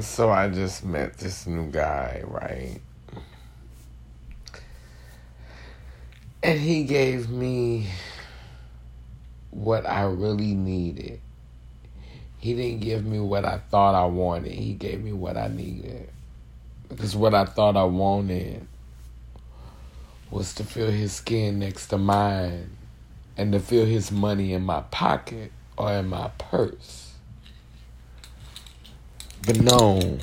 So I just met this new guy, right? And he gave me what I really needed. He didn't give me what I thought I wanted. He gave me what I needed. Because what I thought I wanted was to feel his skin next to mine and to feel his money in my pocket or in my purse. But no,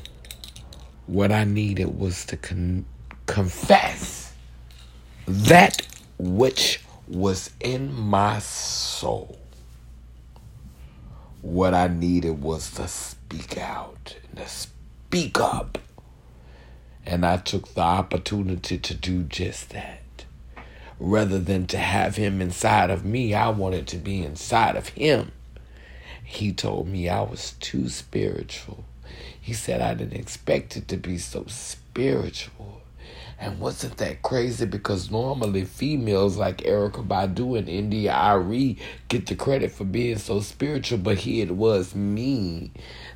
what I needed was to confess that which was in my soul. What I needed was to speak out and to speak up. And I took the opportunity to do just that. Rather than to have him inside of me, I wanted to be inside of him. He told me I was too spiritual. He said I didn't expect it to be so spiritual. And wasn't that crazy? Because normally females like Erica Badu and N.D.I.R.E. get the credit for being so spiritual. But here it was me,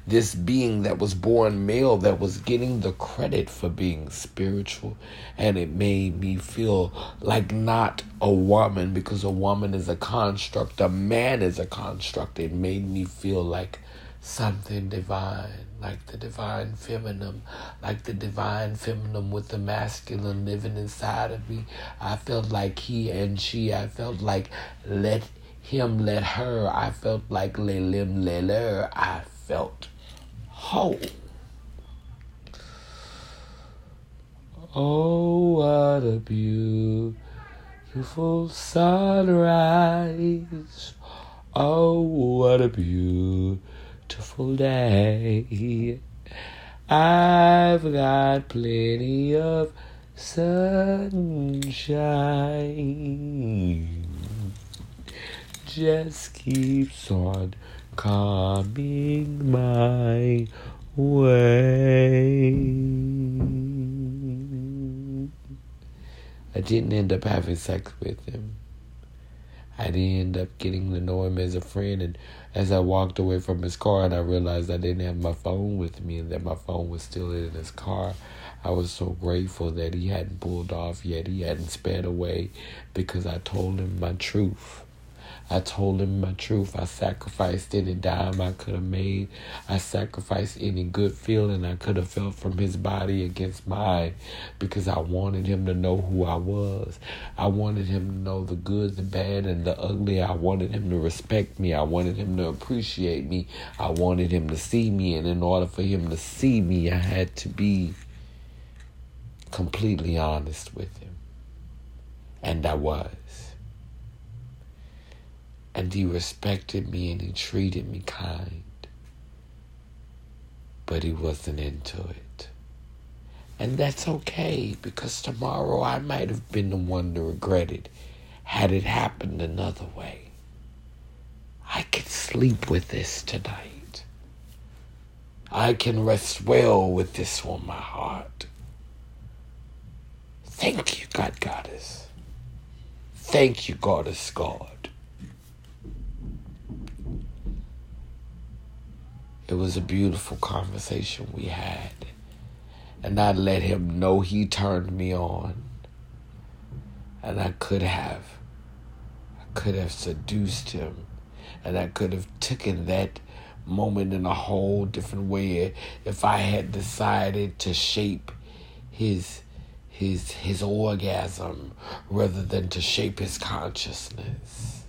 this being that was born male, that was getting the credit for being spiritual. And it made me feel like not a woman, because a woman is a construct. A man is a construct. It made me feel like something divine, like the divine feminine with the masculine living inside of me. I felt like he and she. I felt like let him, let her. I felt like le lim, le leur. I felt whole. Oh, what a beautiful sunrise. Oh, what a beautiful day. I've got plenty of sunshine. Just keeps on coming my way. I didn't end up having sex with him. I didn't end up getting to know him as a friend. And as I walked away from his car and I realized I didn't have my phone with me and that my phone was still in his car, I was so grateful that he hadn't pulled off yet. He hadn't sped away, because I told him my truth. I told him my truth. I sacrificed any dime I could have made. I sacrificed any good feeling I could have felt from his body against mine, because I wanted him to know who I was. I wanted him to know the good, the bad, and the ugly. I wanted him to respect me. I wanted him to appreciate me. I wanted him to see me. And in order for him to see me, I had to be completely honest with him. And I was. And he respected me and he treated me kind. But he wasn't into it. And that's okay, because tomorrow I might have been the one to regret it had it happened another way. I can sleep with this tonight. I can rest well with this on my heart. Thank you, God Goddess. Thank you, Goddess God. It was a beautiful conversation we had. And I let him know he turned me on. And I could have seduced him. And I could have taken that moment in a whole different way if I had decided to shape his orgasm rather than to shape his consciousness.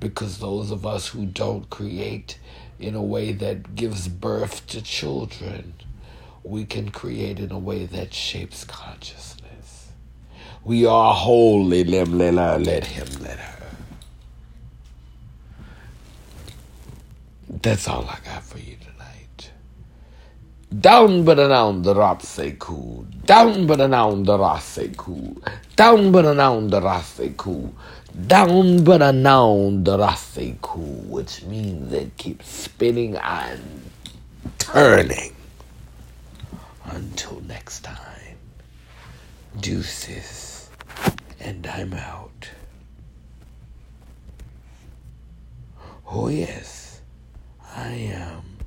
Because those of us who don't create in a way that gives birth to children, we can create in a way that shapes consciousness. We are holy. Let him, let her. That's all I got for you tonight. Down but around the Rapseku. Down but around the Rapseku. Down but around the Rapseku. Down but a noun, the Raseku, which means it keeps spinning and turning. Until next time, deuces, and I'm out. Oh yes, I am.